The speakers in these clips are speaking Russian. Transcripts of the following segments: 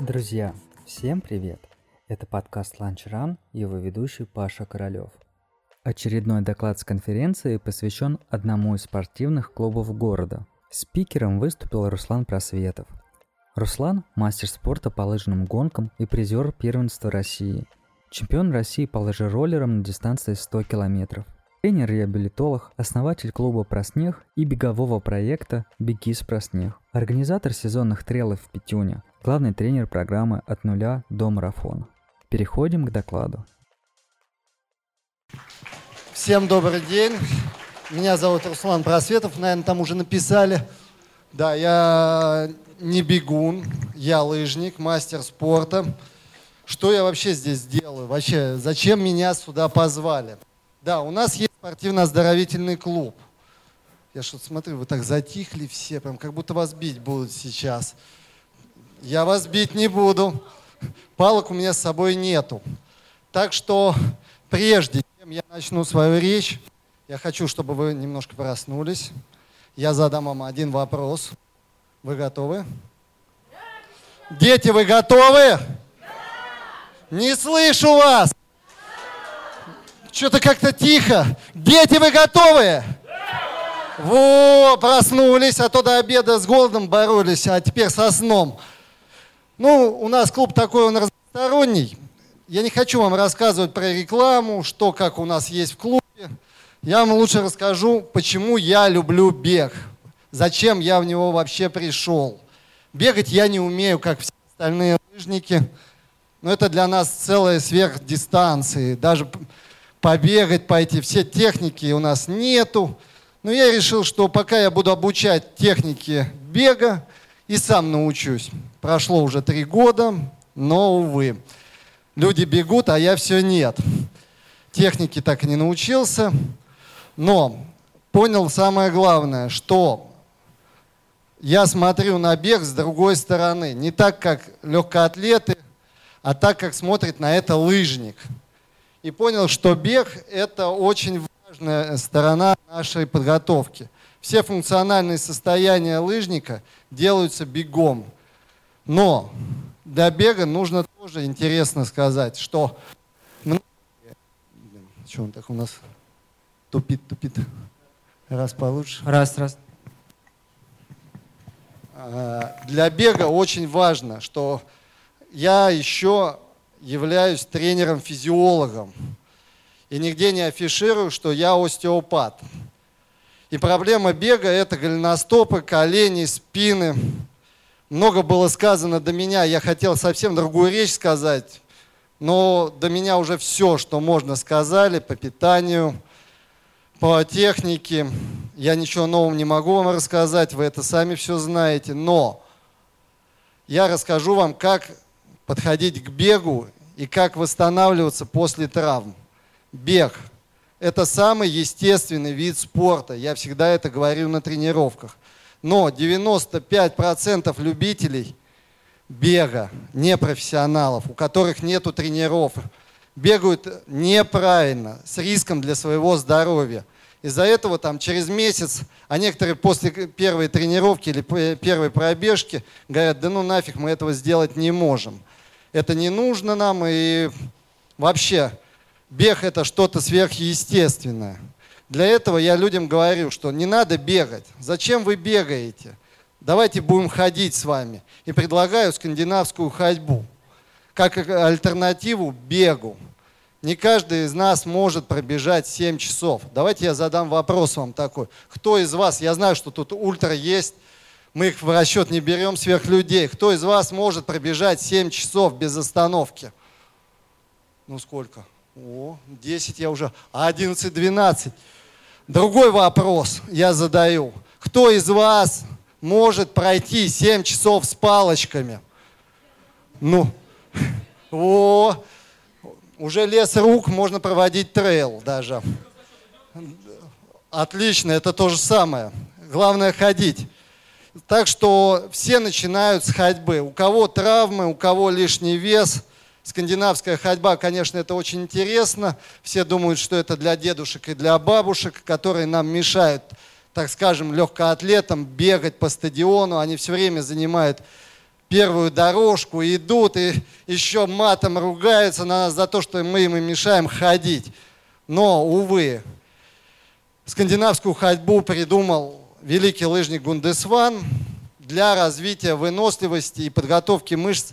Друзья, всем привет! Это подкаст Lunch Run и его ведущий Паша Королёв. Очередной доклад с конференции посвящен одному из спортивных клубов города. Спикером выступил Руслан Просветов. Руслан – мастер спорта по лыжным гонкам и призер первенства России. Чемпион России по лыжероллерам на дистанции 100 километров. Тренер-реабилитолог, основатель клуба «Проснег» и бегового проекта «Беги с Проснег», организатор сезонных трейлов в Пятюне, главный тренер программы «От нуля до марафона». Переходим к докладу. Всем добрый день. Меня зовут Руслан Просветов. Наверное, там уже написали. Да, я не бегун, я лыжник, мастер спорта. Что я вообще здесь делаю? Вообще, зачем меня сюда позвали? Да, у нас есть спортивно-оздоровительный клуб. Я что-то смотрю, вы так затихли все, прям как будто вас бить будут сейчас. Я вас бить не буду. Палок у меня с собой нету. Так что прежде чем я начну свою речь, я хочу, чтобы вы немножко проснулись. Я задам вам один вопрос. Вы готовы? Да. Дети, вы готовы? Да. Не слышу вас. Что-то как-то тихо. Дети, вы готовы? Да! Во, проснулись, а то до обеда с голодом боролись, а теперь со сном. Ну, у нас клуб такой, он разносторонний. Я не хочу вам рассказывать про рекламу, что как у нас есть в клубе. Я вам лучше расскажу, почему я люблю бег. Зачем я в него вообще пришел. Бегать я не умею, как все остальные лыжники. Но это для нас целая сверхдистанция. Даже побегать, пойти. Все техники у нас нету. Но я решил, что пока я буду обучать технике бега и сам научусь. Прошло уже 3 года, но, увы. Люди бегут, а я все нет. Техники так и не научился. Но понял самое главное, что я смотрю на бег с другой стороны. Не так, как легкоатлеты, а так, как смотрит на это лыжник. И понял, что бег – это очень важная сторона нашей подготовки. Все функциональные состояния лыжника делаются бегом. Но для бега нужно тоже интересно сказать, что… Что он так у нас тупит? Раз получше. Раз. Для бега очень важно, что я еще… являюсь тренером-физиологом и нигде не афиширую, что я остеопат. И проблема бега – это голеностопы, колени, спины. Много было сказано до меня, я хотел совсем другую речь сказать, но до меня уже все, что можно, сказали по питанию, по технике. Я ничего нового не могу вам рассказать, вы это сами все знаете, но я расскажу вам, как подходить к бегу и как восстанавливаться после травм. Бег – это самый естественный вид спорта. Я всегда это говорю на тренировках. Но 95% любителей бега, непрофессионалов, у которых нету тренеров, бегают неправильно, с риском для своего здоровья. Из-за этого там, через месяц, а некоторые после первой тренировки или первой пробежки говорят, да ну нафиг, мы этого сделать не можем. Это не нужно нам, и вообще бег – это что-то сверхъестественное. Для этого я людям говорю, что не надо бегать. Зачем вы бегаете? Давайте будем ходить с вами. И предлагаю скандинавскую ходьбу как альтернативу бегу. Не каждый из нас может пробежать 7 часов. Давайте я задам вопрос вам такой. Кто из вас, я знаю, что тут ультра есть, мы их в расчет не берем, сверхлюдей. Кто из вас может пробежать 7 часов без остановки? Ну сколько? 10 я уже. 11, 12. Другой вопрос я задаю. Кто из вас может пройти 7 часов с палочками? Ну, уже лес рук, можно проводить трейл даже. Отлично, это то же самое. Главное ходить. Так что все начинают с ходьбы. У кого травмы, у кого лишний вес. Скандинавская ходьба, конечно, это очень интересно. Все думают, что это для дедушек и для бабушек, которые нам мешают, так скажем, легкоатлетам бегать по стадиону. Они все время занимают первую дорожку, идут и еще матом ругаются на нас за то, что мы им мешаем ходить. Но, увы, скандинавскую ходьбу придумал великий лыжник Гундесван для развития выносливости и подготовки мышц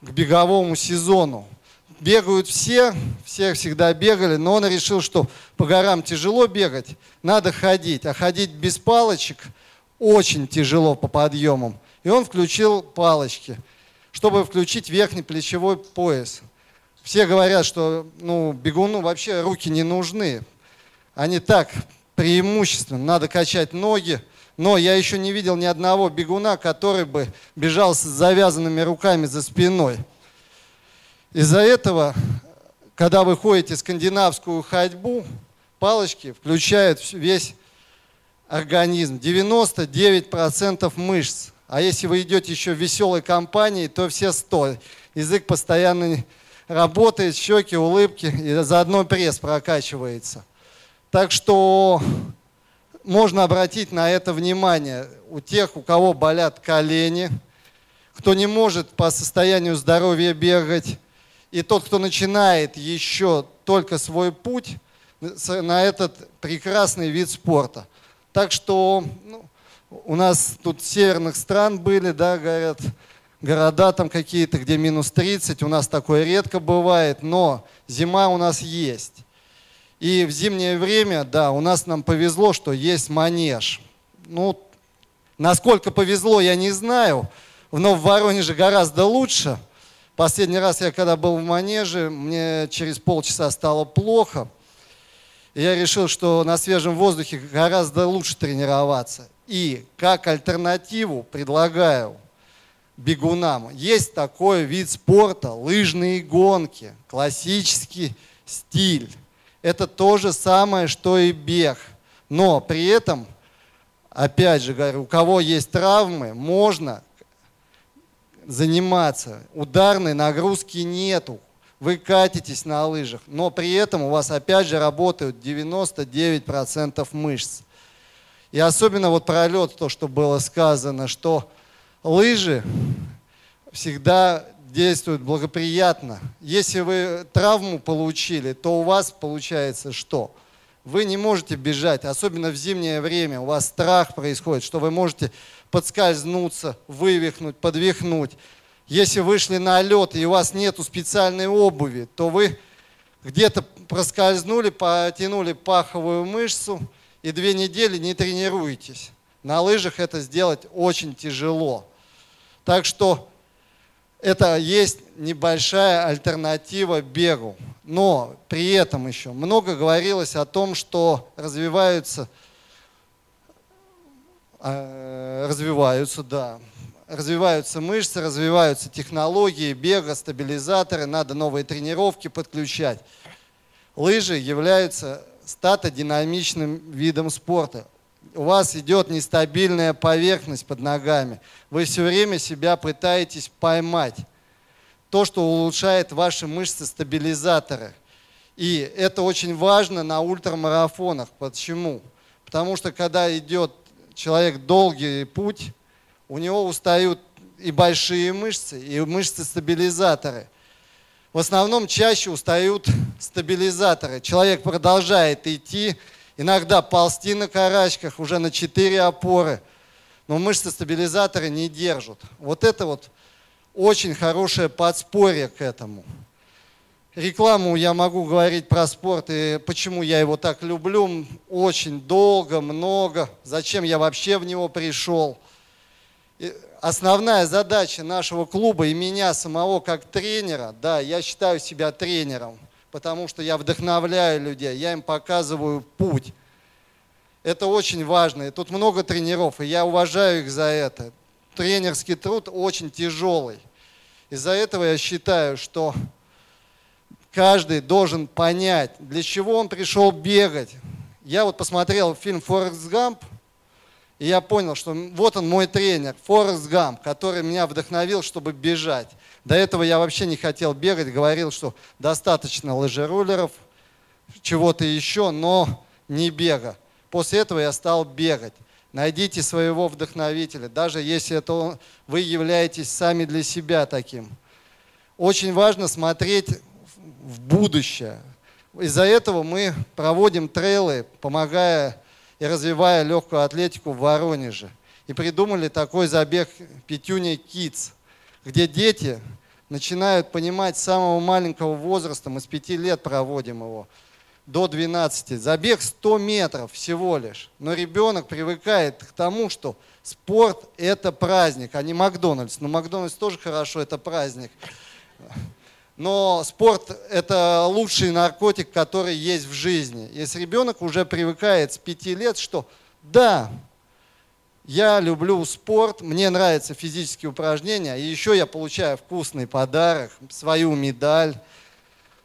к беговому сезону. Бегают все, все всегда бегали, но он решил, что по горам тяжело бегать, надо ходить. А ходить без палочек очень тяжело по подъемам. И он включил палочки, чтобы включить верхний плечевой пояс. Все говорят, что бегуну вообще руки не нужны. Они так, преимущественно, надо качать ноги. Но я еще не видел ни одного бегуна, который бы бежал с завязанными руками за спиной. Из-за этого, когда вы ходите скандинавскую ходьбу, палочки включают весь организм. 99% мышц. А если вы идете еще в веселой компании, то все 100. Язык постоянно работает, щеки, улыбки, и заодно пресс прокачивается. Так что можно обратить на это внимание у тех, у кого болят колени, кто не может по состоянию здоровья бегать, и тот, кто начинает еще только свой путь на этот прекрасный вид спорта. Так что у нас тут северных стран были, да, говорят, города там какие-то, где минус 30, у нас такое редко бывает, но зима у нас есть. И в зимнее время, да, у нас нам повезло, что есть манеж. Насколько повезло, я не знаю, но в Воронеже гораздо лучше. Последний раз я когда был в манеже, мне через полчаса стало плохо. И я решил, что на свежем воздухе гораздо лучше тренироваться. И как альтернативу предлагаю бегунам. Есть такой вид спорта, лыжные гонки, классический стиль. Это то же самое, что и бег. Но при этом, опять же говорю, у кого есть травмы, можно заниматься. Ударной нагрузки нету. Вы катитесь на лыжах. Но при этом у вас опять же работают 99% мышц. И особенно вот про лед, то, что было сказано, что лыжи всегда действуют благоприятно. Если вы травму получили, то у вас получается что? Вы не можете бежать, особенно в зимнее время. У вас страх происходит, что вы можете подскользнуться, вывихнуть, подвихнуть. Если вышли на лед и у вас нету специальной обуви, то вы где-то проскользнули, потянули паховую мышцу и 2 недели не тренируетесь. На лыжах это сделать очень тяжело. Так что это есть небольшая альтернатива бегу. Но при этом еще много говорилось о том, что развиваются мышцы, развиваются технологии бега, стабилизаторы, надо новые тренировки подключать. Лыжи являются статодинамичным видом спорта. У вас идет нестабильная поверхность под ногами. Вы все время себя пытаетесь поймать. То, что улучшает ваши мышцы-стабилизаторы. И это очень важно на ультрамарафонах. Почему? Потому что когда идет человек долгий путь, у него устают и большие мышцы, и мышцы-стабилизаторы. В основном чаще устают стабилизаторы. Человек продолжает идти, иногда ползти на карачках уже на 4 опоры, но мышцы-стабилизаторы не держат. Вот это вот очень хорошее подспорье к этому. Рекламу я могу говорить про спорт и почему я его так люблю. Очень долго, много. Зачем я вообще в него пришел? И основная задача нашего клуба и меня самого как тренера, да, я считаю себя тренером, потому что я вдохновляю людей, я им показываю путь. Это очень важно. И тут много тренеров, и я уважаю их за это. Тренерский труд очень тяжелый. Из-за этого я считаю, что каждый должен понять, для чего он пришел бегать. Я вот посмотрел фильм «Форрест Гамп», и я понял, что вот он мой тренер, Форрест Гамп, который меня вдохновил, чтобы бежать. До этого я вообще не хотел бегать, говорил, что достаточно лыжерулеров, чего-то еще, но не бега. После этого я стал бегать. Найдите своего вдохновителя, даже если это вы являетесь сами для себя таким. Очень важно смотреть в будущее. Из-за этого мы проводим трейлы, помогая и развивая легкую атлетику в Воронеже. И придумали такой забег «Пятюня Kids», где дети начинают понимать с самого маленького возраста, мы с 5 лет проводим его, до 12. Забег 100 метров всего лишь. Но ребенок привыкает к тому, что спорт – это праздник, а не Макдональдс. Но Макдональдс тоже хорошо, это праздник. Но спорт – это лучший наркотик, который есть в жизни. Если ребенок уже привыкает с 5 лет, что да, я люблю спорт, мне нравятся физические упражнения, и еще я получаю вкусный подарок, свою медаль,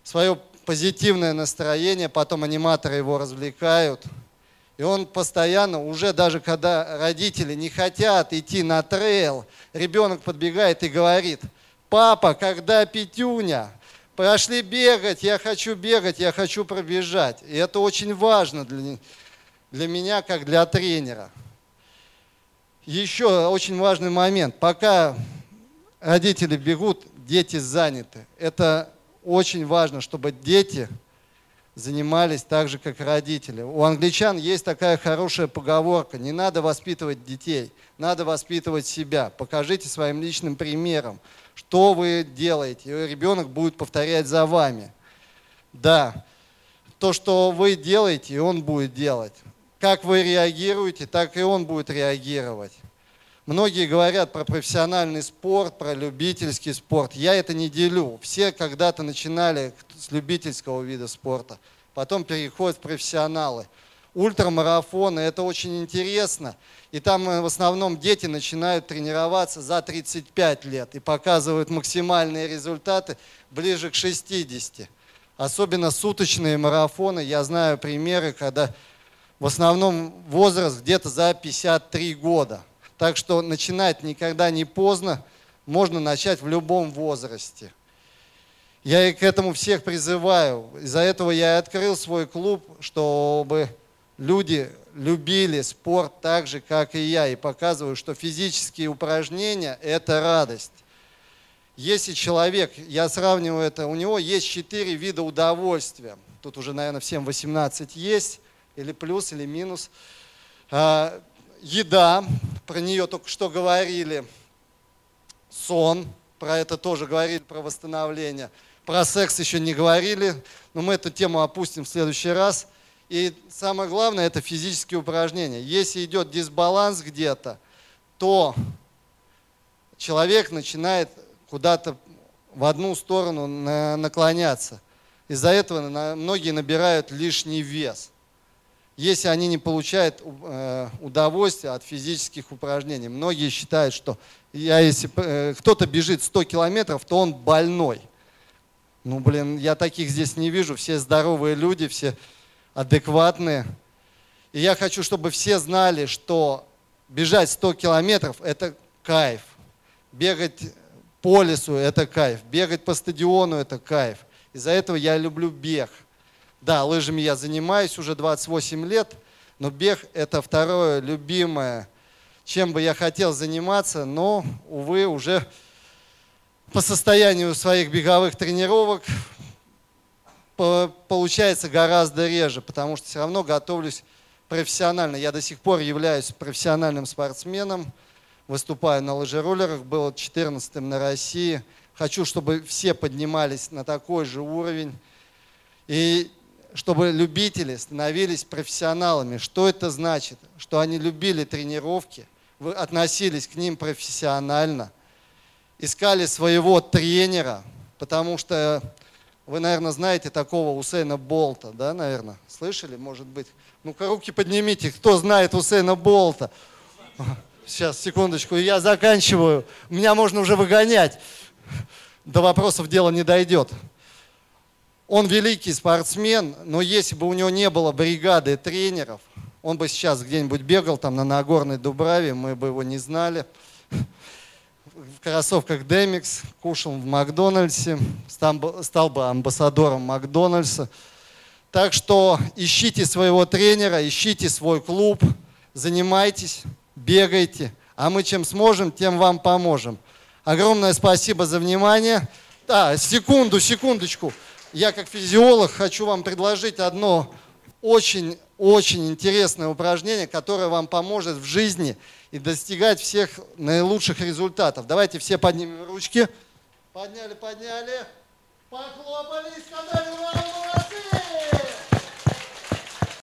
свое позитивное настроение, потом аниматоры его развлекают. И он постоянно, уже даже когда родители не хотят идти на трейл, ребенок подбегает и говорит: «Папа, когда Пятюня? Пошли бегать, я хочу пробежать». И это очень важно для меня, как для тренера. Еще очень важный момент. Пока родители бегут, дети заняты. Это очень важно, чтобы дети занимались так же, как родители. У англичан есть такая хорошая поговорка: не надо воспитывать детей, надо воспитывать себя. Покажите своим личным примером, что вы делаете, и ребенок будет повторять за вами. Да, то, что вы делаете, и он будет делать. Как вы реагируете, так и он будет реагировать. Многие говорят про профессиональный спорт, про любительский спорт. Я это не делю. Все когда-то начинали с любительского вида спорта, потом переходят в профессионалы. Ультрамарафоны – это очень интересно. И там в основном дети начинают тренироваться за 35 лет и показывают максимальные результаты ближе к 60. Особенно суточные марафоны. Я знаю примеры, когда в основном возраст где-то за 53 года. Так что начинать никогда не поздно. Можно начать в любом возрасте. Я и к этому всех призываю. Из-за этого я и открыл свой клуб, чтобы люди любили спорт так же, как и я, и показываю, что физические упражнения – это радость. Если человек, я сравниваю это, у него есть 4 вида удовольствия. Тут уже, наверное, всем 18 есть, или плюс, или минус. Еда, про нее только что говорили. Сон, про это тоже говорили, про восстановление. Про секс еще не говорили, но мы эту тему опустим в следующий раз. И самое главное – это физические упражнения. Если идет дисбаланс где-то, то человек начинает куда-то в одну сторону наклоняться. Из-за этого многие набирают лишний вес, если они не получают удовольствия от физических упражнений. Многие считают, что если кто-то бежит 100 километров, то он больной. Ну, блин, я таких здесь не вижу. Все здоровые люди, все адекватные. И я хочу, чтобы все знали, что бежать 100 километров – это кайф. Бегать по лесу – это кайф. Бегать по стадиону – это кайф. Из-за этого я люблю бег. Да, лыжами я занимаюсь уже 28 лет, но бег – это второе любимое, чем бы я хотел заниматься, но, увы, уже по состоянию своих беговых тренировок получается гораздо реже, потому что все равно готовлюсь профессионально. Я до сих пор являюсь профессиональным спортсменом, выступаю на лыжероллерах, был 14-м на России. Хочу, чтобы все поднимались на такой же уровень, и чтобы любители становились профессионалами. Что это значит? Что они любили тренировки, относились к ним профессионально, искали своего тренера, потому что вы, наверное, знаете такого Усэйна Болта, да, наверное? Слышали, может быть? Ну-ка, руки поднимите, кто знает Усэйна Болта? Сейчас, секундочку, я заканчиваю. Меня можно уже выгонять. До вопросов дело не дойдет. Он великий спортсмен, но если бы у него не было бригады тренеров, он бы сейчас где-нибудь бегал там на Нагорной Дубраве, мы бы его не знали. В кроссовках Демикс, кушал в Макдональдсе, стал бы амбассадором Макдональдса. Так что ищите своего тренера, ищите свой клуб, занимайтесь, бегайте, а мы чем сможем, тем вам поможем. Огромное спасибо за внимание. Да, секундочку. Я как физиолог хочу вам предложить одно очень-очень интересное упражнение, которое вам поможет в жизни и достигать всех наилучших результатов. Давайте все поднимем ручки. Подняли. Похлопали и сказали «Ура, молодцы!»